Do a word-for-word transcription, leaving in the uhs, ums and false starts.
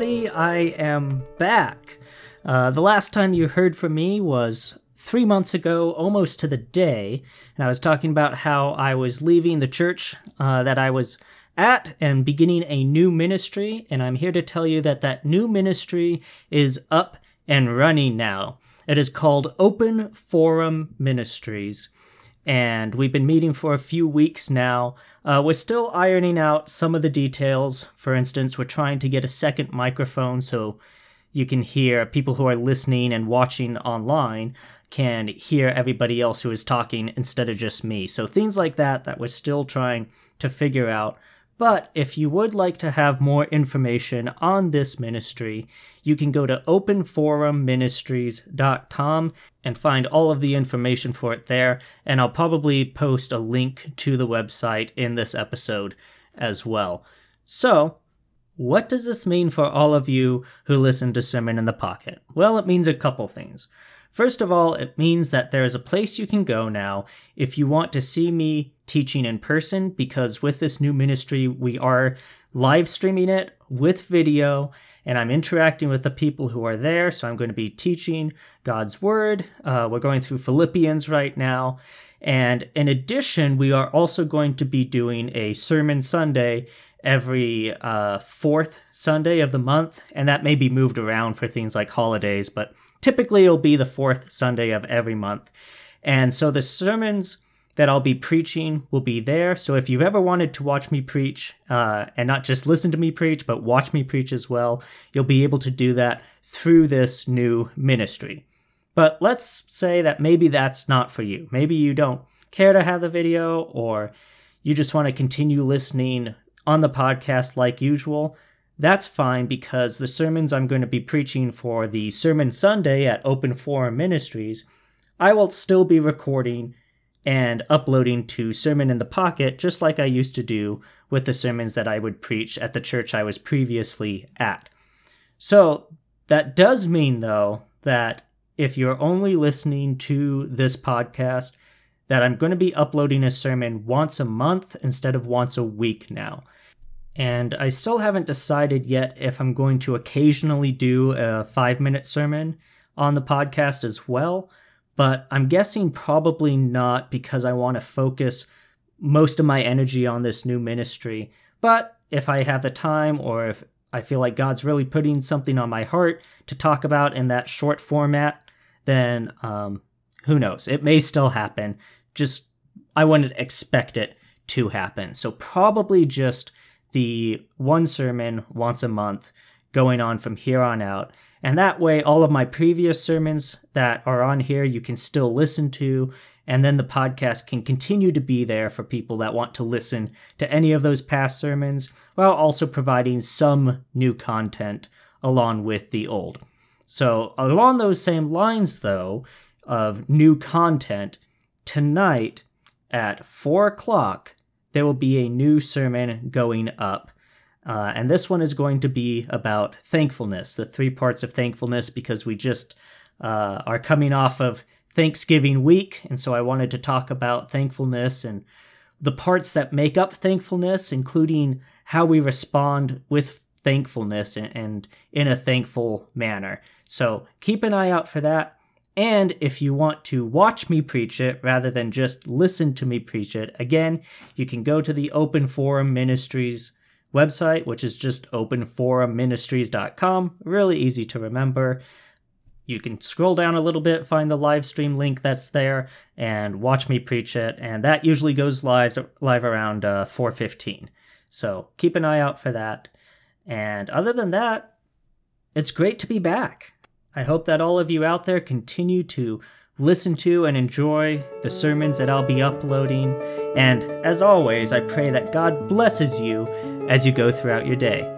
everybody. I am back. Uh, the last time you heard from me was three months ago, almost to the day, and I was talking about how I was leaving the church uh, that I was at and beginning a new ministry, and I'm here to tell you that that new ministry is up and running now. It is called Open Forum Ministries, and we've been meeting for a few weeks now. Uh, we're still ironing out some of the details. For instance, we're trying to get a second microphone so you can hear people who are listening and watching online can hear everybody else who is talking instead of just me. So things like that that we're still trying to figure out. But if you would like to have more information on this ministry, you can go to open forum ministries dot com and find all of the information for it there. And I'll probably post a link to the website in this episode as well. So, what does this mean for all of you who listen to Sermon in the Pocket? Well, it means a couple things. First of all, it means that there is a place you can go now if you want to see me teaching in person, because with this new ministry, we are live streaming it with video, and I'm interacting with the people who are there. So I'm going to be teaching God's Word. Uh, we're going through Philippians right now. And in addition, we are also going to be doing a Sermon Sunday every uh, fourth Sunday of the month, and that may be moved around for things like holidays, but typically it'll be the fourth Sunday of every month. And so the sermons that I'll be preaching will be there. So if you've ever wanted to watch me preach, uh, and not just listen to me preach, but watch me preach as well, you'll be able to do that through this new ministry. But let's say that maybe that's not for you. Maybe you don't care to have the video, or you just want to continue listening on the podcast like usual. That's fine, because the sermons I'm going to be preaching for the Sermon Sunday at Open Forum Ministries, I will still be recording and uploading to Sermon in the Pocket, just like I used to do with the sermons that I would preach at the church I was previously at. So that does mean, though, that if you're only listening to this podcast, that I'm going to be uploading a sermon once a month instead of once a week now. And I still haven't decided yet if I'm going to occasionally do a five-minute sermon on the podcast as well, but I'm guessing probably not, because I want to focus most of my energy on this new ministry. But if I have the time, or if I feel like God's really putting something on my heart to talk about in that short format, then um, who knows? It may still happen. Just I wouldn't expect it to happen. So probably just the one sermon once a month going on from here on out. And that way, all of my previous sermons that are on here, you can still listen to, and then the podcast can continue to be there for people that want to listen to any of those past sermons, while also providing some new content along with the old. So along those same lines, though, of new content, tonight at four o'clock, there will be a new sermon going up. Uh, and this one is going to be about thankfulness, the three parts of thankfulness, because we just uh, are coming off of Thanksgiving week. And so I wanted to talk about thankfulness and the parts that make up thankfulness, including how we respond with thankfulness and, and in a thankful manner. So keep an eye out for that. And if you want to watch me preach it rather than just listen to me preach it, again, you can go to the Open Forum Ministries website, which is just open forum ministries dot com. Really easy to remember. You can scroll down a little bit, find the live stream link that's there, and watch me preach it. And that usually goes live, live around uh, four fifteen. So keep an eye out for that. And other than that, it's great to be back. I hope that all of you out there continue to listen to and enjoy the sermons that I'll be uploading. And as always, I pray that God blesses you as you go throughout your day.